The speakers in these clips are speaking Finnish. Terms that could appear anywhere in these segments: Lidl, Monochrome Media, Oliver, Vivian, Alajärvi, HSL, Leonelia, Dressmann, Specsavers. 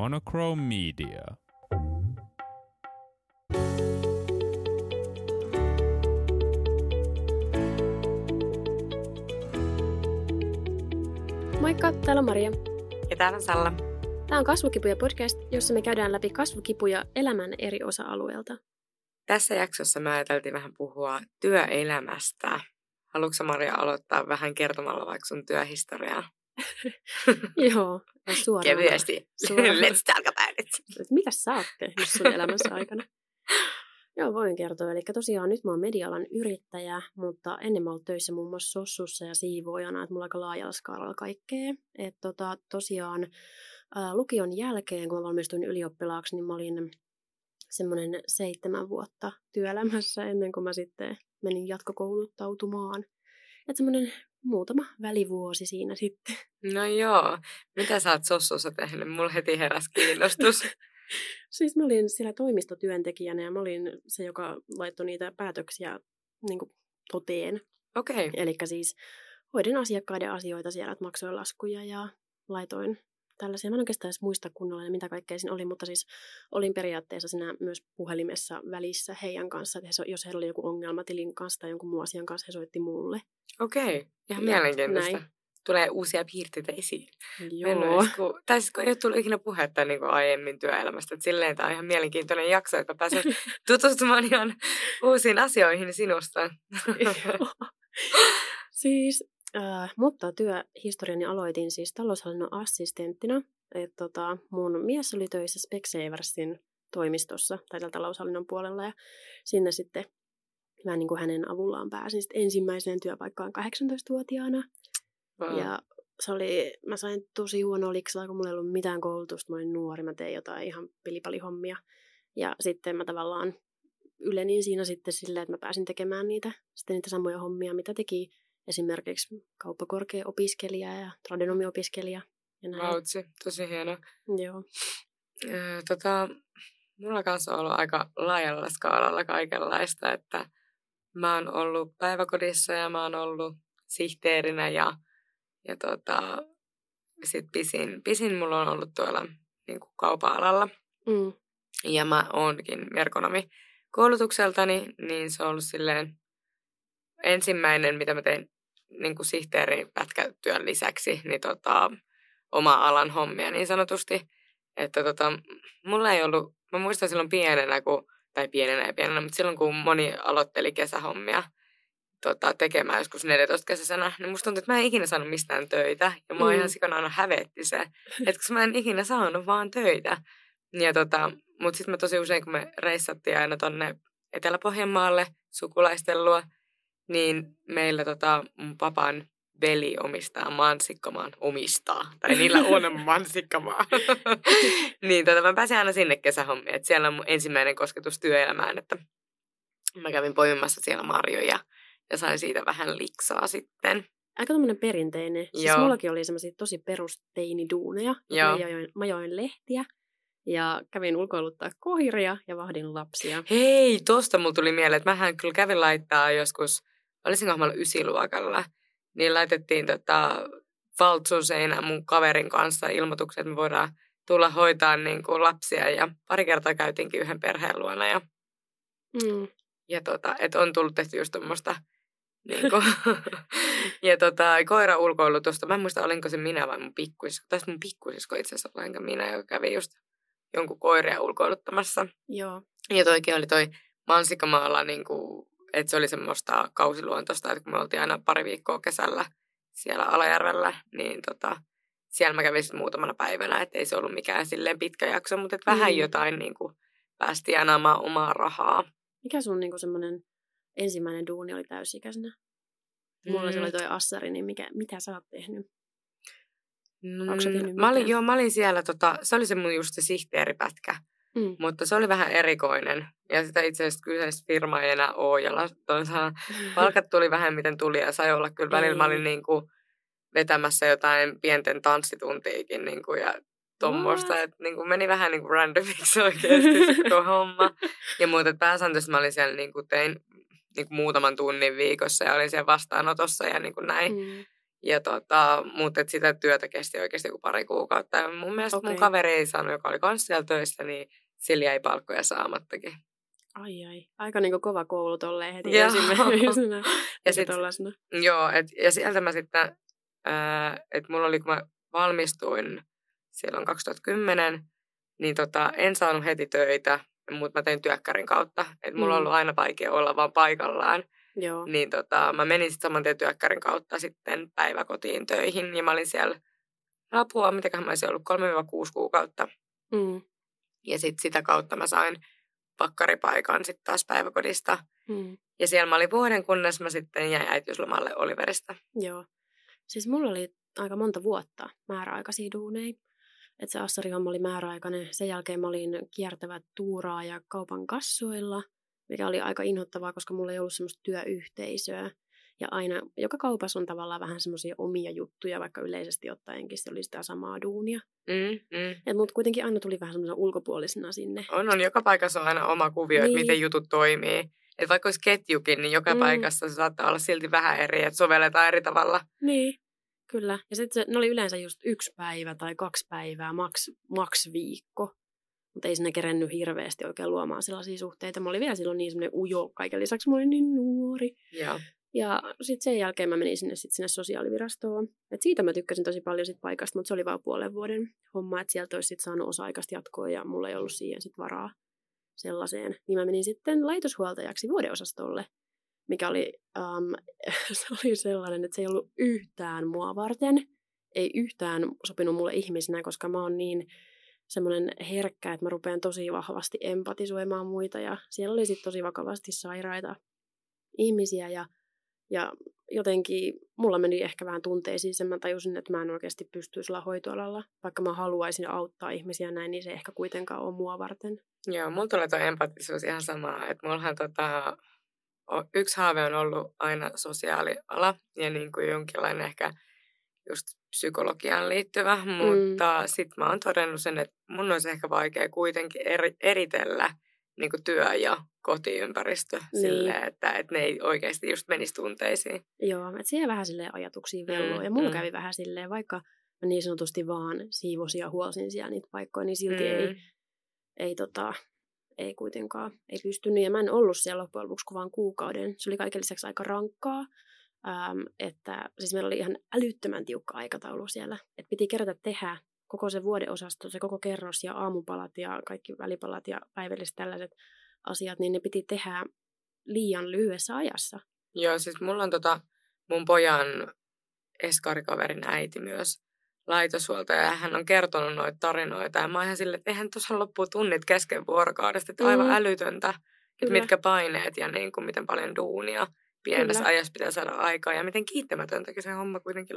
Monochrome Media. Moikka, täällä on Maria. Ja täällä on Salla. Tämä on Kasvokipuja-podcast, jossa me käydään läpi kasvukipuja elämän eri osa-alueelta. Tässä jaksossa me ajateltiin vähän puhua työelämästä. Haluatko Maria aloittaa vähän kertomalla vaikka sun työhistoriaa? Joo, suoraan. Kevyesti. Let's talk about it. Mitä sä oot tehnyt sun elämässä aikana? Joo, voin kertoa. Eli tosiaan nyt mä oon media-alan yrittäjä, mutta ennen mä oon töissä muun muassa sossussa ja siivoojana, että mulla on aika laajalla skaalalla kaikkea. Että tosiaan lukion jälkeen, kun mä valmistuin ylioppilaaksi, niin mä olin semmoinen 7 vuotta työelämässä ennen kuin mä sitten menin jatkokouluttautumaan. Että semmoinen muutama välivuosi siinä sitten. No joo. Mitä sä oot sossussa tehnyt? Mulla heti heräsi kiinnostus. Siis mä olin siellä toimistotyöntekijänä ja mä olin se, joka laittoi niitä päätöksiä niin kuin toteen. Okei. Okay. Eli siis hoidin asiakkaiden asioita siellä, että maksoin laskuja ja laitoin tällaisia. Mä en oikeastaan edes muista kunnolla ja mitä kaikkea siinä oli, mutta siis olin periaatteessa siinä myös puhelimessa välissä heidän kanssa. Että jos heillä oli joku ongelma tilin kanssa tai jonkun muun asian kanssa, he soitti mulle. Okei, okay. Ihan mielenkiintoista. Näin. Tulee uusia piirteitä esiin. Joo. Tai siis kun ei ole tullut ikinä puhetta niin kuin aiemmin työelämästä. Että silleen tämä on ihan mielenkiintoinen jakso, että pääsen tutustumaan ihan uusiin asioihin sinusta. Siis, mutta työhistoriani aloitin siis taloushallinnon assistenttina. Et, mun mies oli töissä Specsaversin toimistossa tai tällä taloushallinnon puolella ja sinne sitten vähän niin kuin hänen avullaan pääsin sitten ensimmäiseen työpaikkaan 18-vuotiaana. Wow. Ja se oli, mä sain tosi huonoa liksaa, kun mulla ei ollut mitään koulutusta, mä olin nuori, mä tein jotain ihan pilipalihommia. Ja sitten mä tavallaan ylenin siinä sitten silleen, että mä pääsin tekemään niitä samoja hommia, mitä teki esimerkiksi kauppakorkea-opiskelija ja tradenomiopiskelija ja näin. Vautsi, tosi hieno. Joo. Mulla kanssa on ollut aika laajalla skaalalla kaikenlaista, että mä oon ollut päiväkodissa ja mä oon ollut sihteerinä ja sit pisin mulla on ollut tuolla niin kuin kaupan alalla. Mm. Ja mä oonkin merkonomi koulutukseltani, niin se on ollut silleen ensimmäinen, mitä mä tein niin kuin sihteerin pätkätyön lisäksi, niin oma alan hommia niin sanotusti. Että mulla ei ollut, mä muistan silloin pienenä, mutta silloin kun moni aloitteli kesähommia, tekemään joskus 14 kesäisenä, niin musta tuntuu, että mä en ikinä saanut mistään töitä. Ja mä oon ihan sikana aina hävetti se, että koska mä en ikinä saanut vaan töitä. Ja mut sit mä tosi usein, kun me reissattiin aina tonne Etelä-Pohjanmaalle sukulaisten luo, niin meillä mun papan veli omistaa mansikkamaan. Tai niillä on mansikkamaa. Niin mä pääsin aina sinne kesähommiin. Että siellä on mun ensimmäinen kosketus työelämään, että mä kävin poimimassa siellä marjoja. Ja sain siitä vähän liksaa sitten. Aika tommoinen perinteinen. Joo. Siis mullakin oli semmoisia tosi perusteiniduuneja. Mä join lehtiä ja kävin ulkoiluttaa koiria ja vahdin lapsia. Hei, tosta mulla tuli mieleen, että mähän kyllä kävin laittaa joskus, olisinko mä ollut 9-luokalla, niin laitettiin valtsun seinään mun kaverin kanssa ilmoitukset, että me voidaan tulla hoitaa niin kuin lapsia. Ja pari kertaa käytiinkin yhden perheen luona ja... Mm. Ja että on tullut tehty just tommoista, niinku, ja koira ulkoilu tuosta, mä en muista olenko se minä vai mun pikkusisko, tai mun pikkusisko itse asiassa olenko minä, joka kävi just jonkun koiria ulkoiluttamassa. Joo. Ja toikin oli toi mansikkamaalla, niinku, että se oli semmoista kausiluontoista, että kun me oltiin aina pari viikkoa kesällä siellä Alajärvellä, niin siellä mä kävin sitten muutamana päivänä, että ei se ollut mikään silleen pitkä jakso, mutta et vähän jotain niinku, päästiin anaamaan omaa rahaa. Mikä sun niinku semmoinen ensimmäinen duuni oli täysikäisenä? Mulla se oli toi assari, niin mitä sä oot tehnyt? Onko sä tehnyt mitään? Mä olin siellä, se oli se mun just se sihteeripätkä, mutta se oli vähän erikoinen. Ja sitä itse asiassa kyseistä firmaa ei enää ole, jolla palkat tuli vähän miten tuli ja sai olla kyllä välillä. Mä olin niinku vetämässä jotain pienten tanssituntiikin niinku ja... Tommoista, että niin meni vähän niin randomiksi oikeasti se koko homma. Ja muuta, että pääsääntöisesti mä olin siellä, niin tein muutaman tunnin viikossa ja olin siellä vastaanotossa ja niin näin. Ja mutta sitä työtä kesti oikeasti joku pari kuukautta. Ja mun mielestä mun kaveri ei saanut, joka oli kanssa siellä töissä, niin sillä jäi palkkoja saamattakin. Ai. Aika niinku kova koulu tolleen heti ensimmäisenä. Ja sieltä mä sitten, että mulla oli, kun mä valmistuin silloin 2010, niin en saanut heti töitä, mutta mä tein työkkärin kautta. Että mulla on ollut aina vaikea olla vaan paikallaan. Joo. Niin mä menin sitten saman tien työkkärin kautta sitten päiväkotiin töihin. Ja mä olin siellä apua, mitäköhän mä olisin ollut, 3-6 kuukautta. Mm. Ja sitten sitä kautta mä sain pakkaripaikan sitten taas päiväkodista. Mm. Ja siellä mä olin vuoden, kunnes mä sitten jäin äitiyslomalle Oliverista. Joo. Siis mulla oli aika monta vuotta määräaikaisia duuneja. Että se astarihomma oli määräaikainen. Sen jälkeen mä olin kiertävä tuuraaja kaupan kassoilla, mikä oli aika inhottavaa, koska mulla ei ollut semmoista työyhteisöä. Ja aina, joka kaupassa on tavallaan vähän semmoisia omia juttuja, vaikka yleisesti ottaenkin se oli sitä samaa duunia. Et mut kuitenkin aina tuli vähän semmoisena ulkopuolisena sinne. On, joka paikassa on aina oma kuvio, niin. Että miten jutut toimii. Että vaikka olisi ketjukin, niin joka paikassa se saattaa olla silti vähän eri, että sovelletaan eri tavalla. Niin. Kyllä. Ja sitten ne oli yleensä just 1 päivä tai 2 päivää, maks viikko. Mutta ei sinne kerennyt hirveästi oikein luomaan sellaisia suhteita. Mä olin vielä silloin niin semmoinen ujo. Kaiken lisäksi mä olin niin nuori. Ja sitten sen jälkeen mä menin sinne sosiaalivirastoon. Et siitä mä tykkäsin tosi paljon sit paikasta, mutta se oli vaan 5,5 vuoden homma. Että sieltä olisi sitten saanut osa-aikaista jatkoa ja mulla ei ollut siihen sit varaa sellaiseen. Niin mä menin sitten laitoshuoltajaksi vuodeosastolle. Mikä oli, se oli sellainen, että se ei ollut yhtään mua varten, ei yhtään sopinut mulle ihmisenä, koska mä oon niin semmoinen herkkä, että mä rupean tosi vahvasti empatisoimaan muita. Ja siellä oli sitten tosi vakavasti sairaita ihmisiä ja jotenkin mulla meni ehkä vähän tunteisiin sen. Mä tajusin, että mä en oikeasti pysty sillä hoitoalalla. Vaikka mä haluaisin auttaa ihmisiä näin, niin se ehkä kuitenkaan on mua varten. Joo, mulla tulee toi empatisuus ihan samaa, että mullahan yksi haave on ollut aina sosiaaliala ja niin kuin jonkinlainen ehkä just psykologiaan liittyvä, mutta sitten mä oon todennut sen, että mun olisi ehkä vaikea kuitenkin eritellä niin kuin työ- ja kotiympäristö silleen, että ne ei oikeasti just menisi tunteisiin. Joo, että siihen vähän silleen ajatuksiin velloa ja mulla kävi vähän silleen, vaikka mä niin sanotusti vaan siivosin ja huolsin siellä niitä paikkoja, niin silti ei kuitenkaan, ei pystynyt. Ja mä en ollut siellä loppujen lopuksi kuin vaan kuukauden. Se oli kaiken lisäksi aika rankkaa. Siis meillä oli ihan älyttömän tiukka aikataulu siellä. Et piti kerätä tehdä koko se vuodeosasto, se koko kerros ja aamupalat ja kaikki välipalat ja päivälliset tällaiset asiat, niin ne piti tehdä liian lyhyessä ajassa. Joo, siis mulla on mun pojan eskarikaverin äiti myös laitoshuoltaja ja hän on kertonut noita tarinoita ja mä oon ihan silleen, että eihän tuossa loppuu tunnit kesken vuorokaudesta, että aivan älytöntä, että mitkä paineet ja niin kuin miten paljon duunia pienessä ajassa pitää saada aikaa ja miten kiittämätöntäkin se homma kuitenkin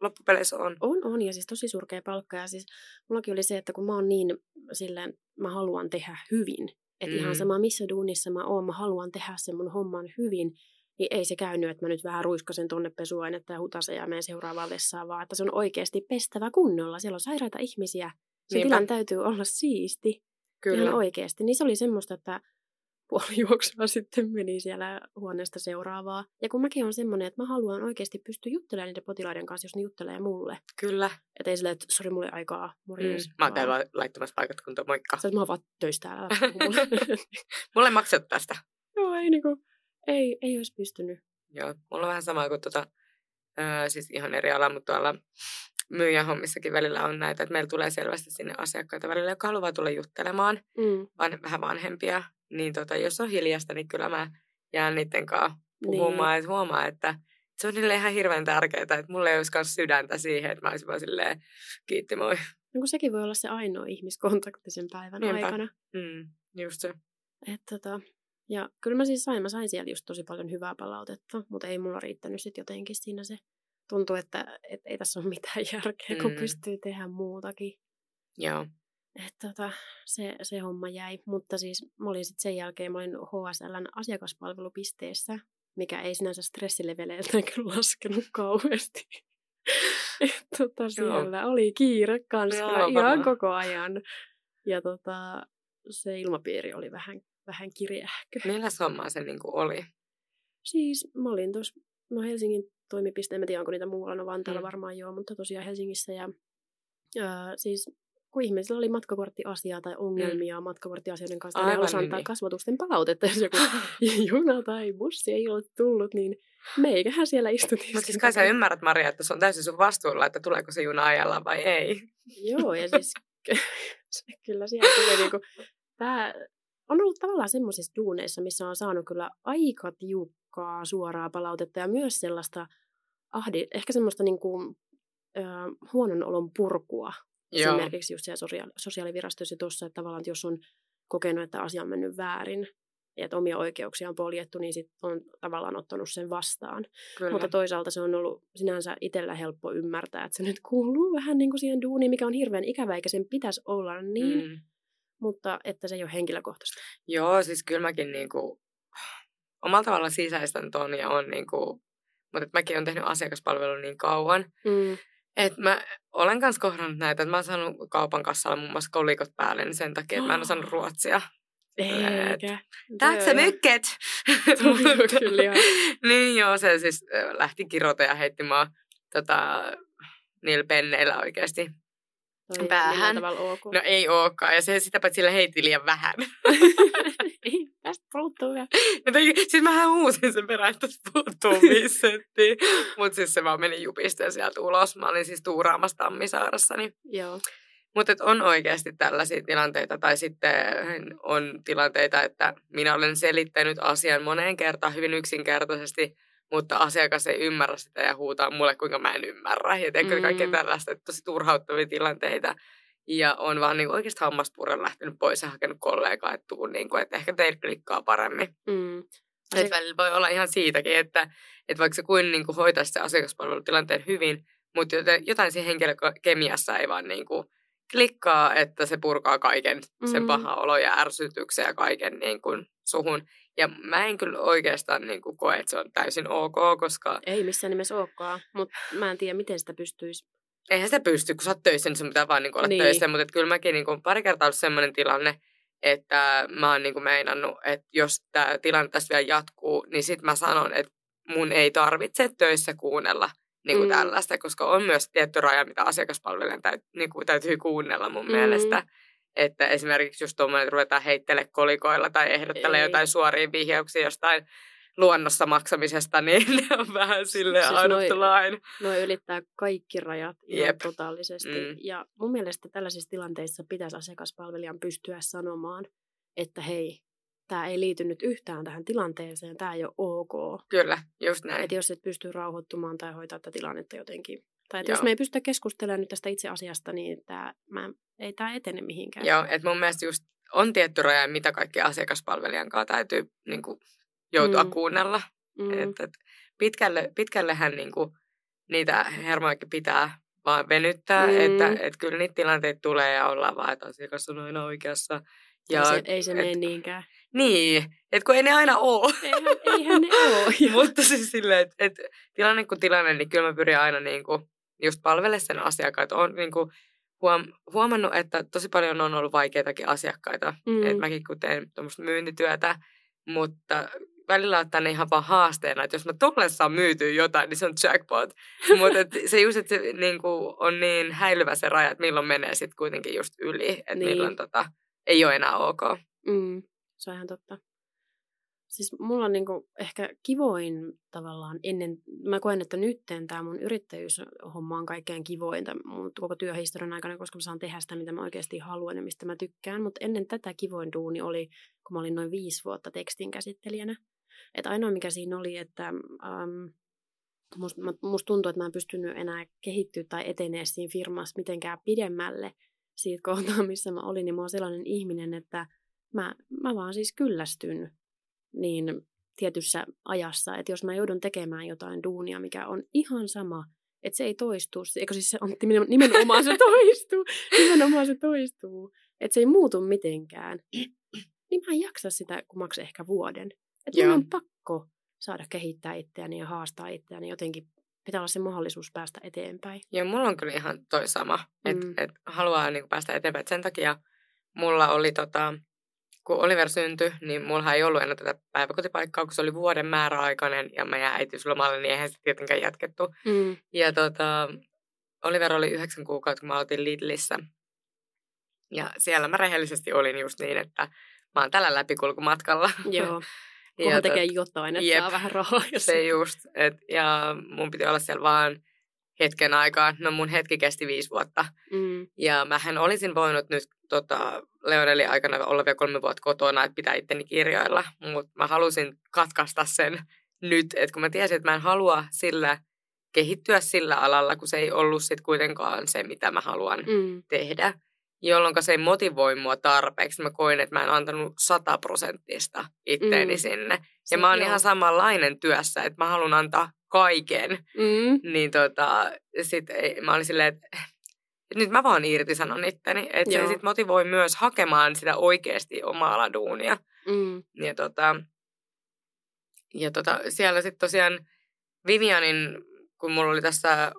loppupeleissä on. On ja siis tosi surkea palkka ja siis mullakin oli se, että kun mä oon niin silleen, mä haluan tehdä hyvin, että ihan sama missä duunissa mä oon, mä haluan tehdä sen mun homman hyvin. Niin ei se käynyt, että mä nyt vähän ruiskasen tonne pesuainetta ja hutasen ja menen seuraavaan vessaan, vaan että se on oikeasti pestävä kunnolla. Siellä on sairaita ihmisiä. Se tilan täytyy olla siisti. Kyllä. Ihan oikeasti. Niin se oli semmoista, että puoli juoksua sitten meni siellä huoneesta seuraavaa. Ja kun mäkin olen semmoinen, että mä haluan oikeasti pystyä juttelemaan niiden potilaiden kanssa, jos ne juttelee mulle. Kyllä. Että ei silleen, että sori mulle aikaa, morjens. Mä oon täällä laittamassa paikat kuntoon, moikka. Sä oot, mä oon vaan töistä täällä. Mulle maksat tästä. No, ei niinku. Ei olisi pystynyt. Joo, mulla on vähän samaa kuin siis ihan eri ala, mutta tuolla myyjähommissakin välillä on näitä, että meillä tulee selvästi sinne asiakkaita välillä, joka haluaa tulla juttelemaan, vähän vanhempia. Niin jos on hiljasta, niin kyllä mä jään niiden kanssa puhumaan, niin. Että huomaa, että se on niille ihan hirveän tärkeää, että mulla ei olisi myös sydäntä siihen, että mä olisin vaan silleen, kiitti moi. No kun sekin voi olla se ainoa ihmiskontakti sen päivän aikana. Just se. Ja kyllä mä siis sain siellä just tosi paljon hyvää palautetta, mutta ei mulla riittänyt sitten jotenkin siinä se. Tuntuu, että et ei tässä ole mitään järkeä, kun pystyy tehdä muutakin. Joo. Että se homma jäi. Mutta siis mä olin sitten sen jälkeen, mä olin HSL:n asiakaspalvelupisteessä, mikä ei sinänsä stressileveleiltä kyllä laskenut kauheasti. Että siellä oli kiire kanssa ihan koko ajan. Ja se ilmapiiri oli vähän kirjähkö. Millä sommaa se niin kuin oli? Siis mä olin tuossa No Helsingin toimipiste, en tiedä onko niitä muualla, no Vantaalla varmaan joo, mutta tosiaan Helsingissä. Ja siis kun ihmisillä oli matkakorttiasiaa tai ongelmia matkakorttiasioiden kanssa, ne haluaisi antaa kasvotusten palautetta, jos joku juna tai bussi ei ole tullut, niin meikähän siellä istuttiin. Mutta siis kai sä ymmärrät, Maria, että se on täysin sun vastuulla, että tuleeko se juna ajallaan vai ei. Joo, ja siis kyllä siellä tulee niinku tää on ollut tavallaan semmoisissa duuneissa, missä on saanut kyllä aika tiukkaa suoraa palautetta ja myös sellaista ehkä semmoista niinku, huonon olon purkua. Joo. Esimerkiksi just siellä sosiaalivirastossa tuossa, että tavallaan että jos on kokenut, että asia on mennyt väärin ja että omia oikeuksia on poljettu, niin sit on tavallaan ottanut sen vastaan. Kyllä. Mutta toisaalta se on ollut sinänsä itsellä helppo ymmärtää, että se nyt kuuluu vähän niin kuin siihen duuniin, mikä on hirveän ikävä, eikä sen pitäisi olla niin. Mutta että se ei ole henkilökohtaista. Joo, siis kyllä mäkin niinku, omalla tavalla sisäistän ton ja on niinku, mutta mäkin olen tehnyt asiakaspalvelua niin kauan, että mä olen kanssa kohdannut näitä, että mä oon saanut kaupan kassalla muun muassa kolikot päälle niin sen takia, että mä en osannut ruotsia. Eikä. Tääksä mykket? Kyllä. Niin joo, se siis lähti kirota ja heitti mua niillä penneillä oikeasti. Päähän. Ok. No ei olekaan. Ja se sitäpä, että sillä heitti liian vähän. Ei, tästä puuttuu vielä. Siis mähän huusin sen perään, että tästä puuttuu 5 senttiä. Mutta siis se vaan meni jupisteen sieltä ulos. Mä olin siis tuuraamassa Tammisaarassani. Joo. Mutta on oikeasti tällaisia tilanteita. Tai sitten on tilanteita, että minä olen selittänyt asian moneen kertaan hyvin yksinkertaisesti, mutta asiakas ei ymmärrä sitä ja huutaa mulle, kuinka mä en ymmärrä. Ja tein kaikkea tällaista, että tosi turhauttavia tilanteita. Ja on vaan niin oikeastaan hammaspuurella lähtenyt pois ja hakenut kollegaa, että tuu niin kuin, että ehkä teillä klikkaa paremmin. Että välillä voi olla ihan siitäkin, että vaikka se kuin niinku hoitaisi se asiakaspalvelutilanteen hyvin, mutta jotain siinä henkilökemiassa ei vaan niin kuin klikkaa, että se purkaa kaiken sen pahan olo ja ärsytyksen ja kaiken niin kuin suhun. Ja mä en kyllä oikeastaan niin kuin koe, että se on täysin ok, koska... Ei missään nimessä okkaan, mutta mä en tiedä, miten sitä pystyisi. Eihän sitä pysty, kun sä oot töissä, niin sun pitää vaan niin kuin olla niin töissä. Mutta kyllä mäkin niin kuin pari kertaa ollut sellainen tilanne, että mä oon niin kuin meinannut, että jos tämä tilanne tässä vielä jatkuu, niin sit mä sanon, että mun ei tarvitse töissä kuunnella niin kuin tällaista, koska on myös tietty raja, mitä asiakaspalvelijan niin kuin täytyy kuunnella mun mielestä. Että esimerkiksi just tuommoinen, että ruvetaan heittele kolikoilla tai ehdottelemaan jotain suoria vihjauksia jostain luonnossa maksamisesta, niin ne on vähän silleen siis out of the line. Noi ylittää kaikki rajat totaalisesti. Ja mun mielestä tällaisissa tilanteissa pitäisi asiakaspalvelijan pystyä sanomaan, että hei, tämä ei liity nyt yhtään tähän tilanteeseen, tämä ei ole ok. Kyllä, just näin. Että jos et pysty rauhoittumaan tai hoitaa tätä tilannetta jotenkin. Tai jos me ei pystytä keskustelemaan nyt tästä itse asiasta, niin ei tämä etene mihinkään. Joo, että mun mielestä just on tietty raja, mitä kaikki asiakaspalvelijan kanssa täytyy niin kuin joutua kuunnella. Et pitkällehän niin kuin niitä hermojakin pitää vaan venyttää, että kyllä niitä tilanteita tulee ja ollaan vaan, että asiakas on aina oikeassa. Ja ei se mene niinkään. Niin, että kun ei ne aina ole. Eihän ne ole. Mutta siis silleen, että tilanne kuin tilanne, niin kyllä mä pyrin aina niin kuin just palvelemaan sen asiakkaita. Olen niin kuin huomannut, että tosi paljon on ollut vaikeitakin asiakkaita. Että mäkin kun teen tuommoista myyntityötä, mutta välillä ottaa ne ihan vaan haasteena, että jos mä tullessaan myytyy jotain, niin se on jackpot. Mutta se just, että se niin kuin on niin häilyvä se raja, että milloin menee sitten kuitenkin just yli. Että milloin ei ole enää ok. Se on ihan totta. Siis mulla on niinku ehkä kivoin tavallaan ennen, mä koen, että nytten tämä mun yrittäjyyshomma on kaikkein kivointa mun koko työhistorian aikana, koska mä saan tehdä sitä, mitä mä oikeasti haluan ja mistä mä tykkään. Mutta ennen tätä kivoin duuni oli, kun mä olin noin 5 vuotta tekstin käsittelijänä. Että ainoa mikä siinä oli, että musta tuntuu, että mä en pystynyt enää kehittyä tai eteneä siinä firmassa mitenkään pidemmälle siitä kohtaa, missä mä olin. Ja mä oon sellainen ihminen, että mä vaan siis kyllästyn niin tietyssä ajassa, että jos mä joudun tekemään jotain duunia, mikä on ihan sama, että se ei toistu, eikö siis se on, nimenomaan se toistuu, että se ei muutu mitenkään, niin mä en jaksa sitä, kun maksa ehkä vuoden. Että mun on pakko saada kehittää itseäni ja haastaa itseäni jotenkin. Pitää olla se mahdollisuus päästä eteenpäin. Joo, mulla on kyllä ihan toi sama, että haluaa niin kuin päästä eteenpäin. Et sen takia mulla oli kun Oliver syntyi, niin mullahan ei ollut enää tätä päiväkotipaikkaa, kun se oli vuoden määräaikainen ja mä jäin äitiyslomalle, niin eihän se tietenkään jatkettu. Mm. Ja Oliver oli 9 kuukautta, kun mä aloitin Lidlissä. Ja siellä mä rehellisesti olin just niin, että mä oon tällä läpikulkumatkalla. Joo, kunhan tekee jotain, että saa vähän rahaa. Se just, ja mun piti olla siellä vaan hetken aikaa. No mun hetki kesti 5 vuotta. Mm. Ja mähän olisin voinut nyt Leonelin aikana olla vielä 3 vuotta kotona, että pitää itteni kirjoilla. Mutta mä halusin katkaista sen nyt, että kun mä tiesin, että mä en halua sillä kehittyä sillä alalla, kun se ei ollut sit kuitenkaan se, mitä mä haluan tehdä. Jolloin se ei motivoi mua tarpeeksi. Mä koin, että mä en antanut 100% itteeni sinne. Ja mä oon ihan samanlainen työssä, että mä haluan antaa kaiken. Mm. Niin sit mä olin silleen, että nyt mä vaan irtisanon itteni. Että se sit motivoi myös hakemaan sitä oikeasti omaa aladuunia. Mm. Ja siellä sit tosiaan Vivianin, kun mulla oli tässä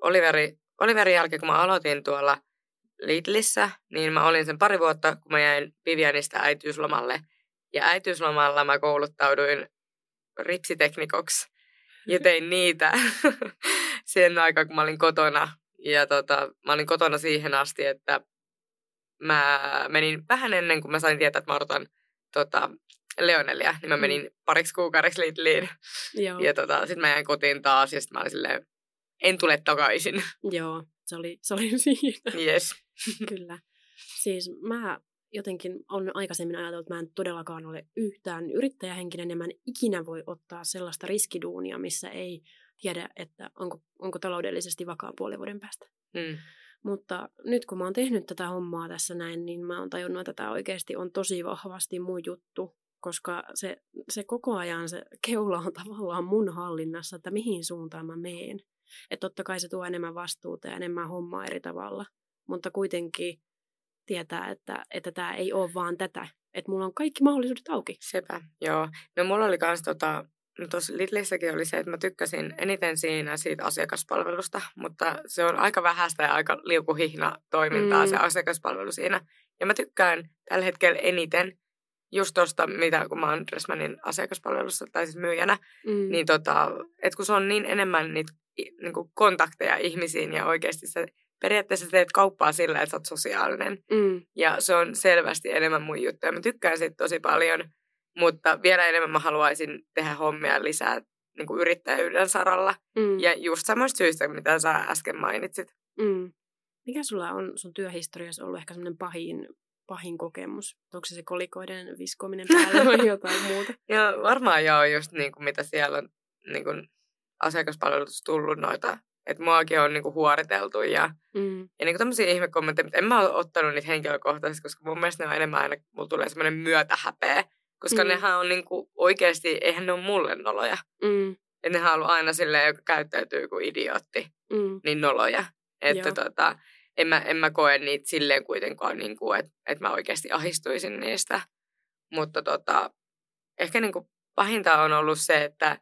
Oliverin jälkeen, kun mä aloitin tuolla Lidlissä, niin mä olin sen 2 vuotta, kun mä jäin Vivianista äitiyslomalle. Ja äitiyslomalla mä kouluttauduin ripsiteknikoksi ja tein niitä sen aikaan, kun mä olin kotona. Ja mä olin kotona siihen asti, että mä menin vähän ennen kuin mä sain tietää, että mä odotan Leonelia, niin mä menin 2 kuukaudeksi Lidliin. Joo. Ja sit mä jäin kotiin taas ja sit mä olin silleen, en tule takaisin. Joo. Se oli siinä. Yes. Kyllä. Siis mä jotenkin olen aikaisemmin ajatellut, että mä en todellakaan ole yhtään yrittäjähenkinen ja mä en ikinä voi ottaa sellaista riskiduunia, missä ei tiedä, että onko taloudellisesti vakaa 5 vuoden päästä. Mm. Mutta nyt kun mä oon tehnyt tätä hommaa tässä näin, niin mä oon tajunnut, että tämä oikeasti on tosi vahvasti mun juttu, koska se koko ajan se keula on tavallaan mun hallinnassa, että mihin suuntaan mä meen. Että totta kai se tuo enemmän vastuuta ja enemmän hommaa eri tavalla, mutta kuitenkin tietää, että tämä ei ole vaan tätä. Että mulla on kaikki mahdollisuudet auki. Sepä, joo. No mulla oli kans tuossa Lidlissäkin oli se, että mä tykkäsin eniten siitä asiakaspalvelusta, mutta se on aika vähäistä ja aika liukuhihna toimintaa se asiakaspalvelu siinä. Ja mä tykkään tällä hetkellä eniten just tuosta, mitä kun mä oon Dressmannin asiakaspalvelussa tai siis myyjänä, niin että kun se on niin enemmän niitä niinku kontakteja ihmisiin ja oikeasti sä periaatteessa teet kauppaa sillä, että sä oot sosiaalinen. Mm. Ja se on selvästi enemmän mun juttuja. Mä tykkään siitä tosi paljon, mutta vielä enemmän mä haluaisin tehdä hommia lisää niinku yrittäjyyden saralla. Mm. Ja just samoista syistä, mitä sä äsken mainitsit. Mm. Mikä sulla on sun työhistoriassa ollut ehkä semmoinen pahin kokemus? Onko se kolikoiden viskominen päälle vai jotain muuta? Ja varmaan joo, just niinku mitä siellä on niinku asiakaspalvelutus tullut noita, että muakin on niinku huoriteltu ja niinku tämmöisiä ihmekommentteja, mutta en mä ole ottanut niitä henkilökohtaisesti, koska mun mielestä ne on enemmän aina, mulla tulee semmoinen myötähäpeä, koska nehän on niinku oikeasti, eihän ne ole mulle noloja. Mm. Että nehän on ollut aina silleen, joka käyttäytyy kuin idiootti, niin noloja. Että en mä koe niitä silleen kuitenkaan, niinku, että mä oikeasti ahdistuisin niistä. Mutta ehkä niinku pahinta on ollut se, että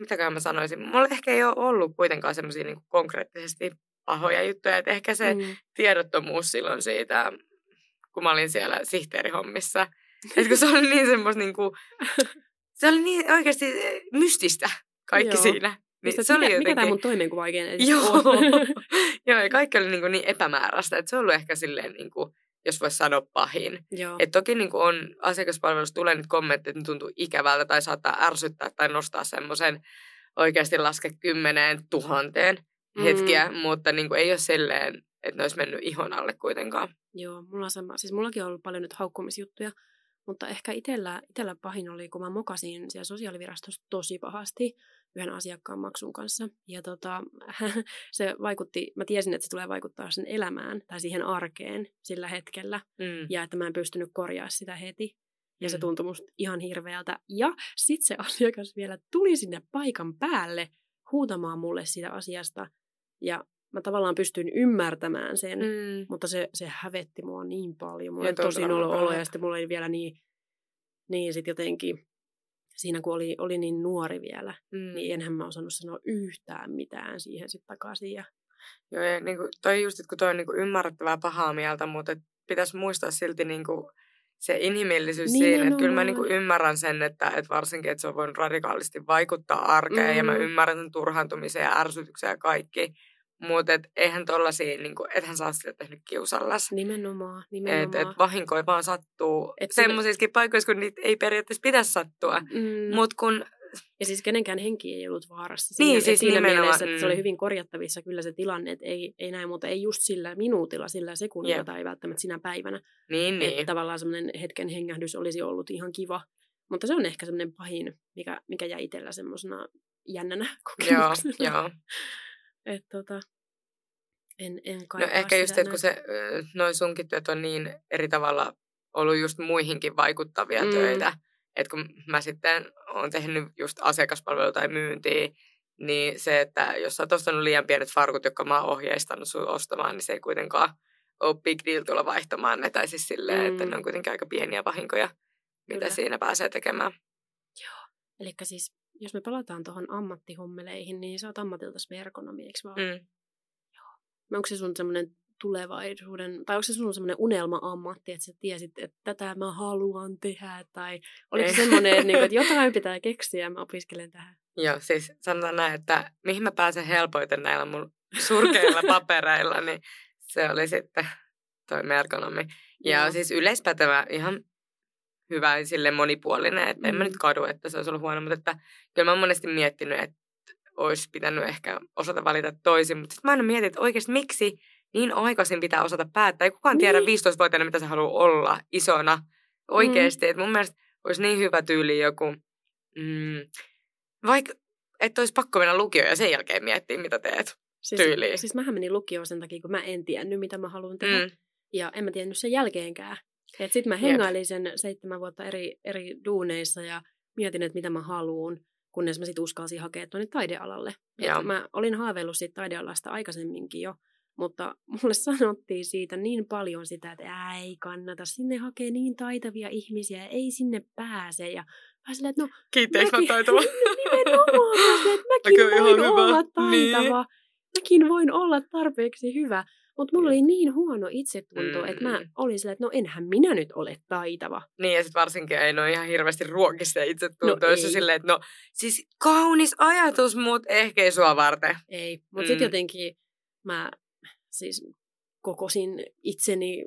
mitäkään mä sanoisin. Mulla ehkä ei ole ollut kuitenkaan semmoisia niinku konkreettisesti pahoja juttuja. Että ehkä se tiedottomuus silloin siitä, kun mä olin siellä sihteerihommissa. Että kun se oli niin semmoista niinku, se oli niin oikeasti mystistä kaikki siinä. Niin se oli jotenkin, mikä tämä mun toimenkuva oikein? Joo, ja kaikki oli niin epämääräistä. Että se on ollut ehkä silleen niinku, jos voisi sanoa pahin. Että toki niin on asiakaspalvelussa tulee nyt kommentti, että ne tuntuu ikävältä tai saattaa ärsyttää tai nostaa semmoisen oikeasti laske 10,000 hetkiä, mutta niin ei ole silleen, että ne olisi mennyt ihon alle kuitenkaan. Joo, mulla on sama. Siis mullakin on ollut paljon nyt haukkumisjuttuja, mutta ehkä itsellä pahin oli, kun mä mokasin siellä sosiaalivirastossa tosi pahasti yhden asiakkaan maksun kanssa. Ja se vaikutti, mä tiesin, että se tulee vaikuttaa sen elämään tai siihen arkeen sillä hetkellä. Mm. Ja että mä en pystynyt korjaa sitä heti. Ja se tuntui musta ihan hirveältä. Ja sit se asiakas vielä tuli sinne paikan päälle huutamaan mulle siitä asiasta. Ja mä tavallaan pystyin ymmärtämään sen, mutta se hävetti mua niin paljon. Mulla oli tosi nolo ja sitten mulla oli vielä niin sit jotenkin, siinä kun oli niin nuori vielä, niin enhän mä osannut sanoa yhtään mitään siihen sitten takaisin. Joo, ja niin kuin, toi just, että kun toi on niin kuin ymmärrettävää pahaa mieltä, mutta pitäisi muistaa silti niin kuin se inhimillisyys niin, siinä. No, että kyllä mä niinku ymmärrän sen, että varsinkin, että se on voinut radikaalisti vaikuttaa arkeen. Mm-hmm. Ja mä ymmärrän sen turhaantumisen ja ärsytyksen ja kaikki. Mutta eihän tollasia, niinku, ethän saa sitä tehnyt kiusallas. Nimenomaan. Et vahinkoja vaan sattuu. Semmoisissakin paikoissa, kun niitä ei periaatteessa pitäisi sattua. Mm. Mut kun... Ja siis kenenkään henki ei ollut vaarassa. Siinä mielessä, että se oli hyvin korjattavissa kyllä se tilanne, että ei näin, mutta ei just sillä minuutilla, sillä sekunnilla tai välttämättä sinä päivänä. Niin. Tavallaan semmoinen hetken hengähdys olisi ollut ihan kiva. Mutta se on ehkä semmoinen pahin, mikä jäi itsellä semmoisena jännänä kokemuksena. Joo. En kaipaa sitä. No ehkä just, että kun se, noi sunkin työt on niin eri tavalla ollut just muihinkin vaikuttavia töitä. Että kun mä sitten oon tehnyt just asiakaspalvelua tai myyntiä, niin se, että jos sä oot ostanut liian pienet farkut, jotka mä oon ohjeistanut sun ostamaan, niin se ei kuitenkaan ole big deal tulla vaihtamaan ne. Tai siis silleen, että ne on kuitenkin aika pieniä vahinkoja, mitä siinä pääsee tekemään. Joo, eli siis jos me palataan tuohon ammattihommeleihin, niin sä oot ammatiltasi merkonomi, eikö vaan? Joo. Onko se sun semmoinen tulevaisuuden, tai onko se sun semmoinen unelma-ammatti, että sä tiesit, että tätä mä haluan tehdä, tai oliko semmoinen, että jotain pitää keksiä ja mä opiskelen tähän? Joo, siis sanotaan näin, että mihin mä pääsen helpoiten näillä mun surkeilla papereilla, niin se oli sitten toi merkonomi. Ja siis yleispätevä ihan hyvä sille monipuolinen, että en mä nyt kadu, että se olisi ollut huono, mutta että kyllä mä oon monesti miettinyt, että olisi pitänyt ehkä osata valita toisin, mutta sitten mä aina mietin, että oikeasti miksi niin aikaisin pitää osata päättää. Ei kukaan tiedä 15-vuotiaana, mitä se haluaa olla isona oikeasti. Että mun mielestä olisi niin hyvä tyyli joku, vaikka että olisi pakko mennä lukioon ja sen jälkeen miettiä, mitä teet tyyliin. Siis mähän menin lukioon sen takia, kun mä en tiennyt, mitä mä haluan tehdä. Ja en mä tiennyt sen jälkeenkään. Sitten mä hengailin sen 7 vuotta eri duuneissa ja mietin, että mitä mä haluun, kunnes mä sitten uskalsin hakea tuonne taidealalle. Mä olin haaveillut siitä taidealasta aikaisemminkin jo. Mutta mulle sanottiin siitä niin paljon sitä, että ei kannata, sinne hakee niin taitavia ihmisiä, ei sinne pääse. Ja mä silleen, että no... Kiitteeksi mä taitava. Nimenomaan, mäkin voin olla taitava. Niin. Mäkin voin olla tarpeeksi hyvä. Mutta mulla oli niin huono itsetunto, että mä olin silleen, että no enhän minä nyt ole taitava. Niin ja sitten varsinkin ei ole ihan hirveästi ruokista itsetuntoa, jos on silleen, että no siis kaunis ajatus, mutta ehkä ei sua varten. Ei, mutta sitten jotenkin mä... Siis kokosin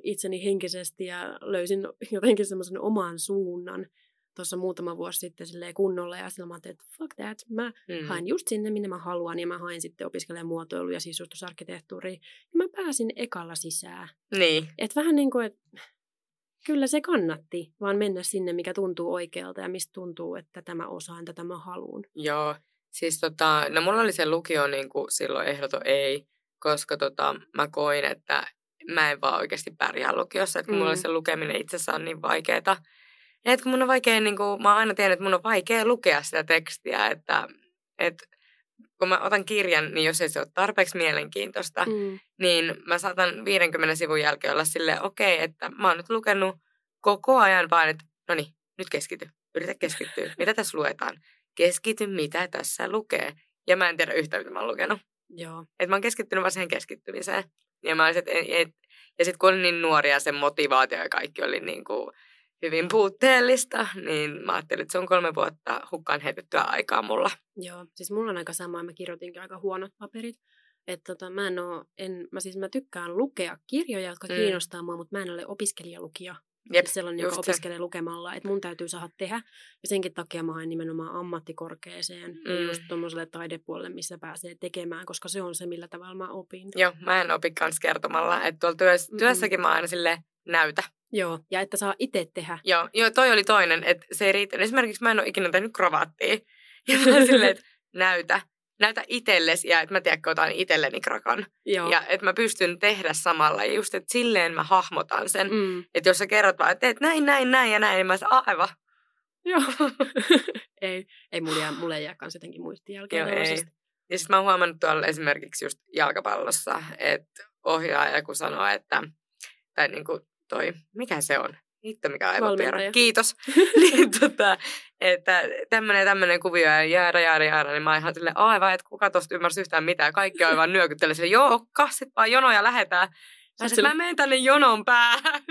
itseni henkisesti ja löysin jotenkin semmoisen oman suunnan tuossa muutama vuosi sitten silleen kunnolla. Ja silloin mä ajattelin, että fuck that, mä hain just sinne, minne mä haluan. Ja mä hain sitten opiskelemaan muotoilu- ja sisustusarkkitehtuuriin. Ja mä pääsin ekalla sisään. Niin. Että vähän niin kuin, että kyllä se kannatti vaan mennä sinne, mikä tuntuu oikealta ja mistä tuntuu, että tämä osaan, tätä mä haluun. Joo, siis no mulla oli se lukio niin kuin silloin ehdoton ei. Koska mä koin, että mä en vaan oikeasti pärjää lukiossa. Että kun mulla se lukeminen itsessään on niin vaikeeta. Että kun mun on vaikea, niin kuin, mä oon aina tiennyt, että mun on vaikea lukea sitä tekstiä. Että kun mä otan kirjan, niin jos ei se ole tarpeeksi mielenkiintoista, niin mä saatan 50 sivun jälkeen olla silleen, okei, että mä oon nyt lukenut koko ajan vaan, että no niin, nyt keskity. Yritä keskittyä. Mitä tässä luetaan? Keskity, mitä tässä lukee. Ja mä en tiedä yhtä, mitä mä oon lukenut. Joo. Et mä oon keskittynyt vaan siihen keskittymiseen. Ja, ja sitten kun olin niin nuoria, se motivaatio ja kaikki oli niin kuin hyvin puutteellista, niin mä ajattelin, että se on 3 vuotta hukkaan heitettyä aikaa mulla. Joo, siis mulla on aika sama. Mä kirjoitinkin aika huonot paperit. Että mä tykkään lukea kirjoja, jotka kiinnostaa mua, mutta mä en ole opiskelijalukija. Jep, siis sellainen, joka opiskelee lukemalla, että mun täytyy saada tehdä. Ja senkin takia mä haen nimenomaan ammattikorkeeseen, just tommoselle taidepuolelle, missä pääsee tekemään, koska se on se, millä tavalla mä opin. Joo, mä en opi kans kertomalla, että tuolla työssäkin mä aina silleen näytä. Joo, ja että saa itse tehdä. Joo, toi oli toinen, että se ei riitä. Esimerkiksi mä en ole ikinä tehnyt krovaattia. Ja mä oon silleen, että näytä itsellesi ja että mä tiedäkö otan itselleni krakan. Joo. Ja että mä pystyn tehdä samalla. Ja just, että silleen mä hahmotan sen. Että jos sä kerrot vaan, että teet näin ja näin, niin mä sanon aivan. Joo. ei mulle ei jääkään jotenkin muistin jälkeen. Joo, ei. Ja sit mä oon huomannut tuolla esimerkiksi just jalkapallossa, että ohjaaja kun sanoo, että tai niinku toi, mikä se on? Hitto, mikä on aivan kiitos. Niin, että tämmöinen kuvio ja jäädä, niin mä ihan silleen aivan, että kuka tosta ymmärsi yhtään mitään. Kaikki on vaan nyökyttelee silleen, joo, kas, sit vaan jonoja lähetään. Sillä... Mä menen tänne jonon päähän.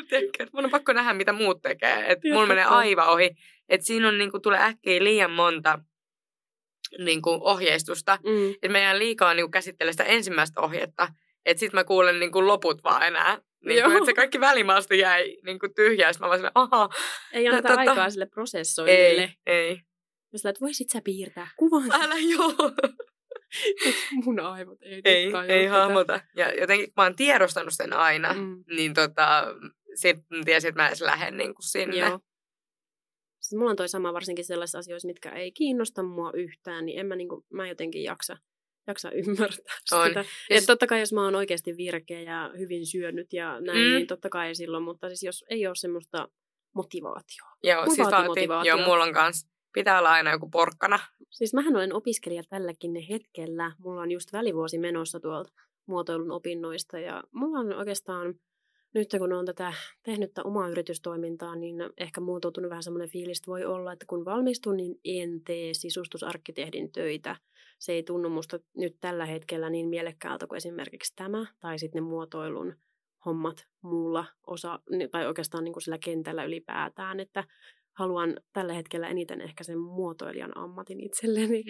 Mun on pakko nähdä, mitä muut tekee. Että mulla menee aivan ohi. Että siinä on, niin kuin, tulee äkkiä liian monta niin kuin, ohjeistusta. Mm. Että meidän liikaa niin kuin, käsittelee sitä ensimmäistä ohjetta. Että sit mä kuulen niin kuin, loput vaan enää. Niin kuin, että se kaikki välimaasto jäi niin kuin, tyhjää. Mä vaan silleen, aha. Ei anneta aikaa sille prosessoinnille. Ei. Mä sillä, että voisit sä piirtää kuvan. Älä joo. Mun aivot ei hahmota. Ja jotenkin kun mä oon tiedostanut sen aina, niin sitten tiesin, että mä edes lähden niin kuin sinne. Joo. Sitten mulla on toi sama varsinkin sellaisissa asioissa, mitkä ei kiinnosta mua yhtään, niin en mä, niin kuin, mä jotenkin jaksa ymmärtää sitä. Ja totta kai jos mä oon oikeasti virkeä ja hyvin syönyt ja näin, niin totta kai silloin, mutta siis jos ei ole semmoista motivaatiota. Joo, siis motivaatio. Joo, mulla on kans. Pitää olla aina joku porkkana. Siis mähän olen opiskelija tälläkin hetkellä. Mulla on just välivuosi menossa tuolta muotoilun opinnoista. Ja mulla on oikeastaan, nyt kun olen tätä tehnyt tätä omaa yritystoimintaa, niin ehkä muotoutunut vähän semmoinen fiilis voi olla, että kun valmistun, niin en tee sisustusarkkitehdin töitä. Se ei tunnu musta nyt tällä hetkellä niin mielekkäältä kuin esimerkiksi tämä tai sitten ne muotoilun hommat muulla tai oikeastaan niin kuin sillä kentällä ylipäätään, että haluan tällä hetkellä eniten ehkä sen muotoilijan ammatin itselleni.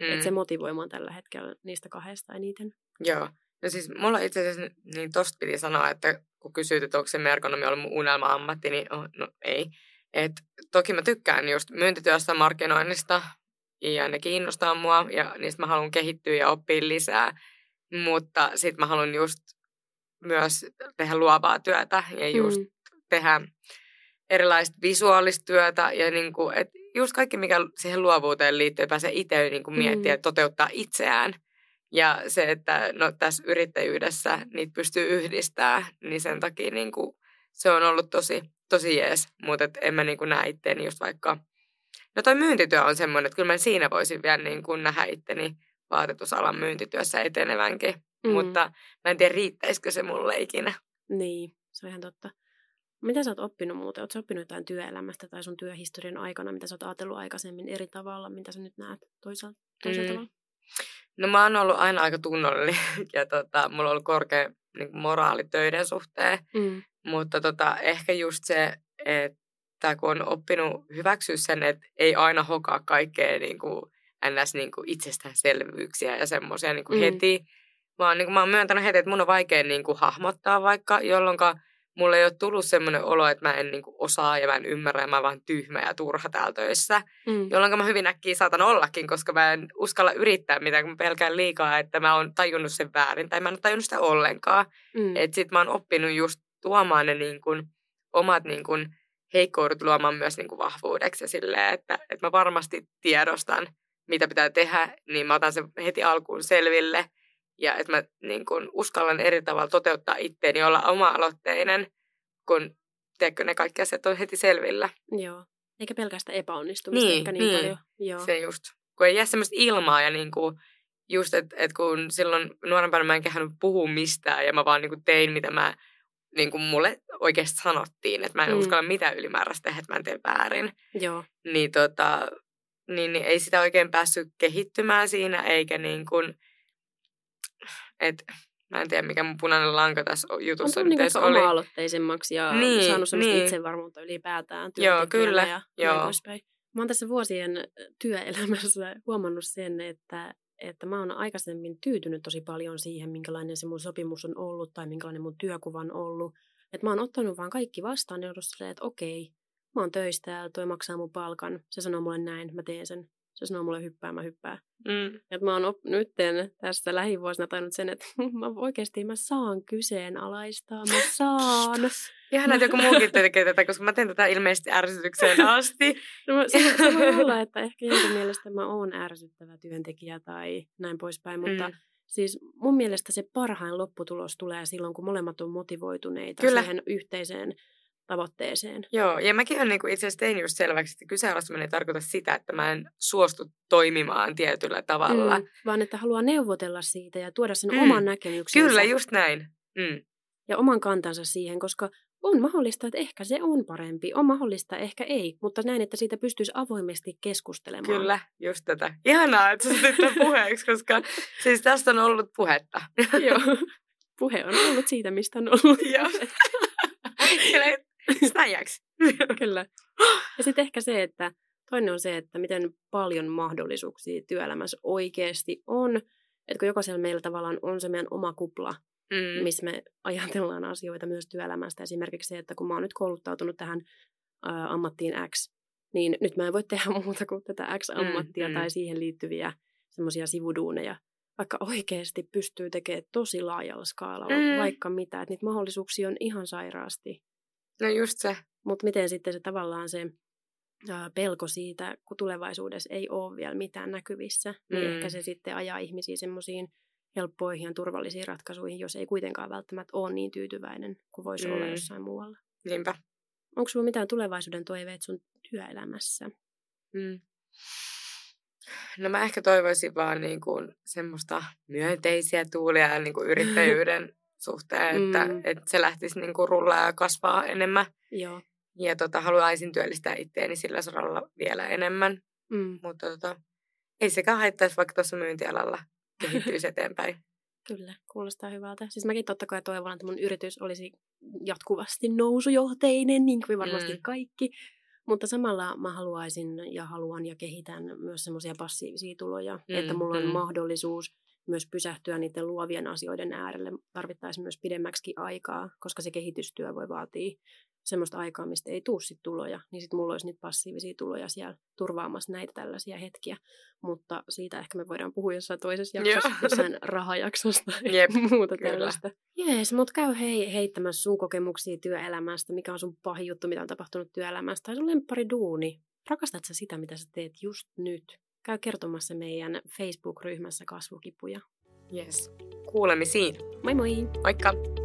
Että se motivoi mua tällä hetkellä niistä kahdesta eniten. Joo. No siis mulla itse asiassa, niin tosta piti sanoa, että kun kysyit, että onko se merkonomi ollut mun unelma-ammatti, niin no ei. Että toki mä tykkään just myyntityöstä, markkinoinnista ja ne kiinnostaa mua ja niistä mä haluan kehittyä ja oppia lisää. Mutta sit mä haluan just myös tehdä luovaa työtä ja just tehdä erilaista visuaalista työtä ja niin kuin, et just kaikki, mikä siihen luovuuteen liittyy, pääsee itse niin kuin miettiä ja toteuttaa itseään. Ja se, että no, tässä yrittäjyydessä niitä pystyy yhdistämään, niin sen takia niin kuin, se on ollut tosi jees. Mutta en mä niin kuin näe itteeni just vaikka... No toi myyntityö on semmoinen, että kyllä mä siinä voisin vielä niin kuin nähdä itteni vaatetusalan myyntityössä etenevänkin. Mutta mä en tiedä, riittäisikö se mulle ikinä. Niin, se on ihan totta. Mitä sä oot oppinut muuten? Oot sä oppinut jotain työelämästä tai sun työhistorian aikana? Mitä sä oot ajatellut aikaisemmin eri tavalla? Mitä sä nyt näet toisella tavalla? No mä oon ollut aina aika tunnollinen ja mulla on ollut korkea niin kuin moraali töiden suhteen. Mutta ehkä just se, että kun on oppinut hyväksyä sen, että ei aina hokaa kaikkea niin kuin, ns. Niin kuin itsestäänselvyyksiä ja semmoisia niin kuin heti. Mä oon myöntänyt heti, että mun on vaikea niin kuin hahmottaa vaikka, jolloinka mulla ei ole tullut semmoinen olo, että mä en niinku osaa ja mä en ymmärrä ja mä oon vaan tyhmä ja turha täällä töissä. Jolloin mä hyvin äkkiä saatan ollakin, koska mä en uskalla yrittää mitään, kun mä pelkään liikaa, että mä oon tajunnut sen väärin tai mä en ole tajunnut sitä ollenkaan. Että sit mä oon oppinut just tuomaan ne niinku, omat niinku, heikkoudet luomaan myös niinku, vahvuudeksi ja silleen, että mä varmasti tiedostan, mitä pitää tehdä, niin mä otan sen heti alkuun selville. Ja että mä niin kun uskallan eri tavalla toteuttaa itteeni, olla oma-aloitteinen, kun teekö ne kaikki asiat on heti selvillä. Joo, eikä pelkästään epäonnistumista ehkä niin paljon. Joo. Se just, kun ei jää semmoista ilmaa ja niin kuin just, että kun silloin nuorempana mä en kehännyt puhua mistään ja mä vaan niin kuin tein, mitä mä, niin kuin mulle oikeasti sanottiin, että mä en uskalla mitään ylimääräistä tehdä, että mä en tee väärin. Joo. Niin, niin ei sitä oikein päässyt kehittymään siinä, eikä niin kuin... Et, mä en tiedä, mikä mun punainen lanka tässä jutussa nyt edes oli. On tullut oma-aloitteisemmaksi ja saanut semmoista itsevarmuutta ylipäätään. Joo, kyllä. Ja mä oon tässä vuosien työelämässä huomannut sen, että mä oon aikaisemmin tyytynyt tosi paljon siihen, minkälainen se mun sopimus on ollut tai minkälainen mun työkuva on ollut. Että mä oon ottanut vaan kaikki vastaan ja silleen, että okei, mä oon töissä täällä, toi maksaa mun palkan, se sanoo mulle näin, mä teen sen. Se sanoo mulle hyppää, mä hyppään. Että mä oon nyt tässä lähivuosina tainnut sen, että mä saan kyseenalaistaa, mä saan. Ihanaa, että joku muukin tekee tätä, koska mä teen tätä ilmeisesti ärsytykseen asti. Se voi olla, että ehkä jonkun mielestä mä oon ärsyttävä työntekijä tai näin poispäin, mutta siis mun mielestä se parhain lopputulos tulee silloin, kun molemmat on motivoituneita siihen yhteiseen tavoitteeseen. Joo, ja mäkin on niinku itse asiassa tein just selväksi, että kyseenalaistaminen ei tarkoita sitä, että mä en suostu toimimaan tietyllä tavalla. Vaan että haluaa neuvotella siitä ja tuoda sen oman näkemyksensä. Kyllä, just näin. Ja oman kantansa siihen, koska on mahdollista, että ehkä se on parempi. On mahdollista, ehkä ei. Mutta näin, että siitä pystyisi avoimesti keskustelemaan. Kyllä, just tätä. Ihanaa, että sä otit tämän puheeksi, koska siis tästä on ollut puhetta. Joo. puhe on ollut siitä, mistä on ollut. Joo. Sitä jääks. Kyllä. Ja sitten ehkä se, että toinen on se, että miten paljon mahdollisuuksia työelämässä oikeasti on. Että kun jokaisella meillä tavallaan on se meidän oma kupla, missä me ajatellaan asioita myös työelämästä. Esimerkiksi se, että kun mä oon nyt kouluttautunut tähän ammattiin X, niin nyt mä en voi tehdä muuta kuin tätä X-ammattia tai siihen liittyviä semmoisia sivuduuneja. Vaikka oikeasti pystyy tekemään tosi laajalla skaalalla, vaikka mitä. Että niitä mahdollisuuksia on ihan sairaasti. No just se. Mutta miten sitten se tavallaan se pelko siitä, kun tulevaisuudessa ei ole vielä mitään näkyvissä, niin ehkä se sitten ajaa ihmisiä semmoisiin helppoihin ja turvallisiin ratkaisuihin, jos ei kuitenkaan välttämättä ole niin tyytyväinen kuin voisi olla jossain muualla. Niinpä. Onko sulla mitään tulevaisuuden toiveet sun työelämässä? No mä ehkä toivoisin vaan niin kuin semmoista myönteisiä tuulia niin kuin yrittäjyyden suhteen, että se lähtisi niin kuin rullaa ja kasvaa enemmän. Joo. Ja haluaisin työllistää itseäni sillä saralla vielä enemmän, mutta ei sekään haittaisi, vaikka tuossa myyntialalla kehittyisi eteenpäin. Kyllä, kuulostaa hyvältä. Siis mäkin totta kai toivon, että mun yritys olisi jatkuvasti nousujohteinen, niin kuin varmasti kaikki. Mutta samalla mä haluaisin ja haluan ja kehitän myös semmoisia passiivisia tuloja, että mulla on mahdollisuus myös pysähtyä niiden luovien asioiden äärelle. Tarvittaisiin myös pidemmäksikin aikaa, koska se kehitystyö voi vaatia semmoista aikaa, mistä ei tule sit tuloja, niin sitten mulla olisi niitä passiivisia tuloja siellä turvaamassa näitä tällaisia hetkiä. Mutta siitä ehkä me voidaan puhua jossain toisessa jaksossa, jossain rahajaksosta ja muuta tällaista. Jees, mutta käy heittämässä sun kokemuksia työelämästä, mikä on sun pahin juttu, mitä on tapahtunut työelämästä, tai sun lemppari duuni. Rakastat sä sitä, mitä sä teet just nyt? Käy kertomassa meidän Facebook-ryhmässä Kasvukipuja. Yes. Kuulemisiin. Moi moi. Moikka.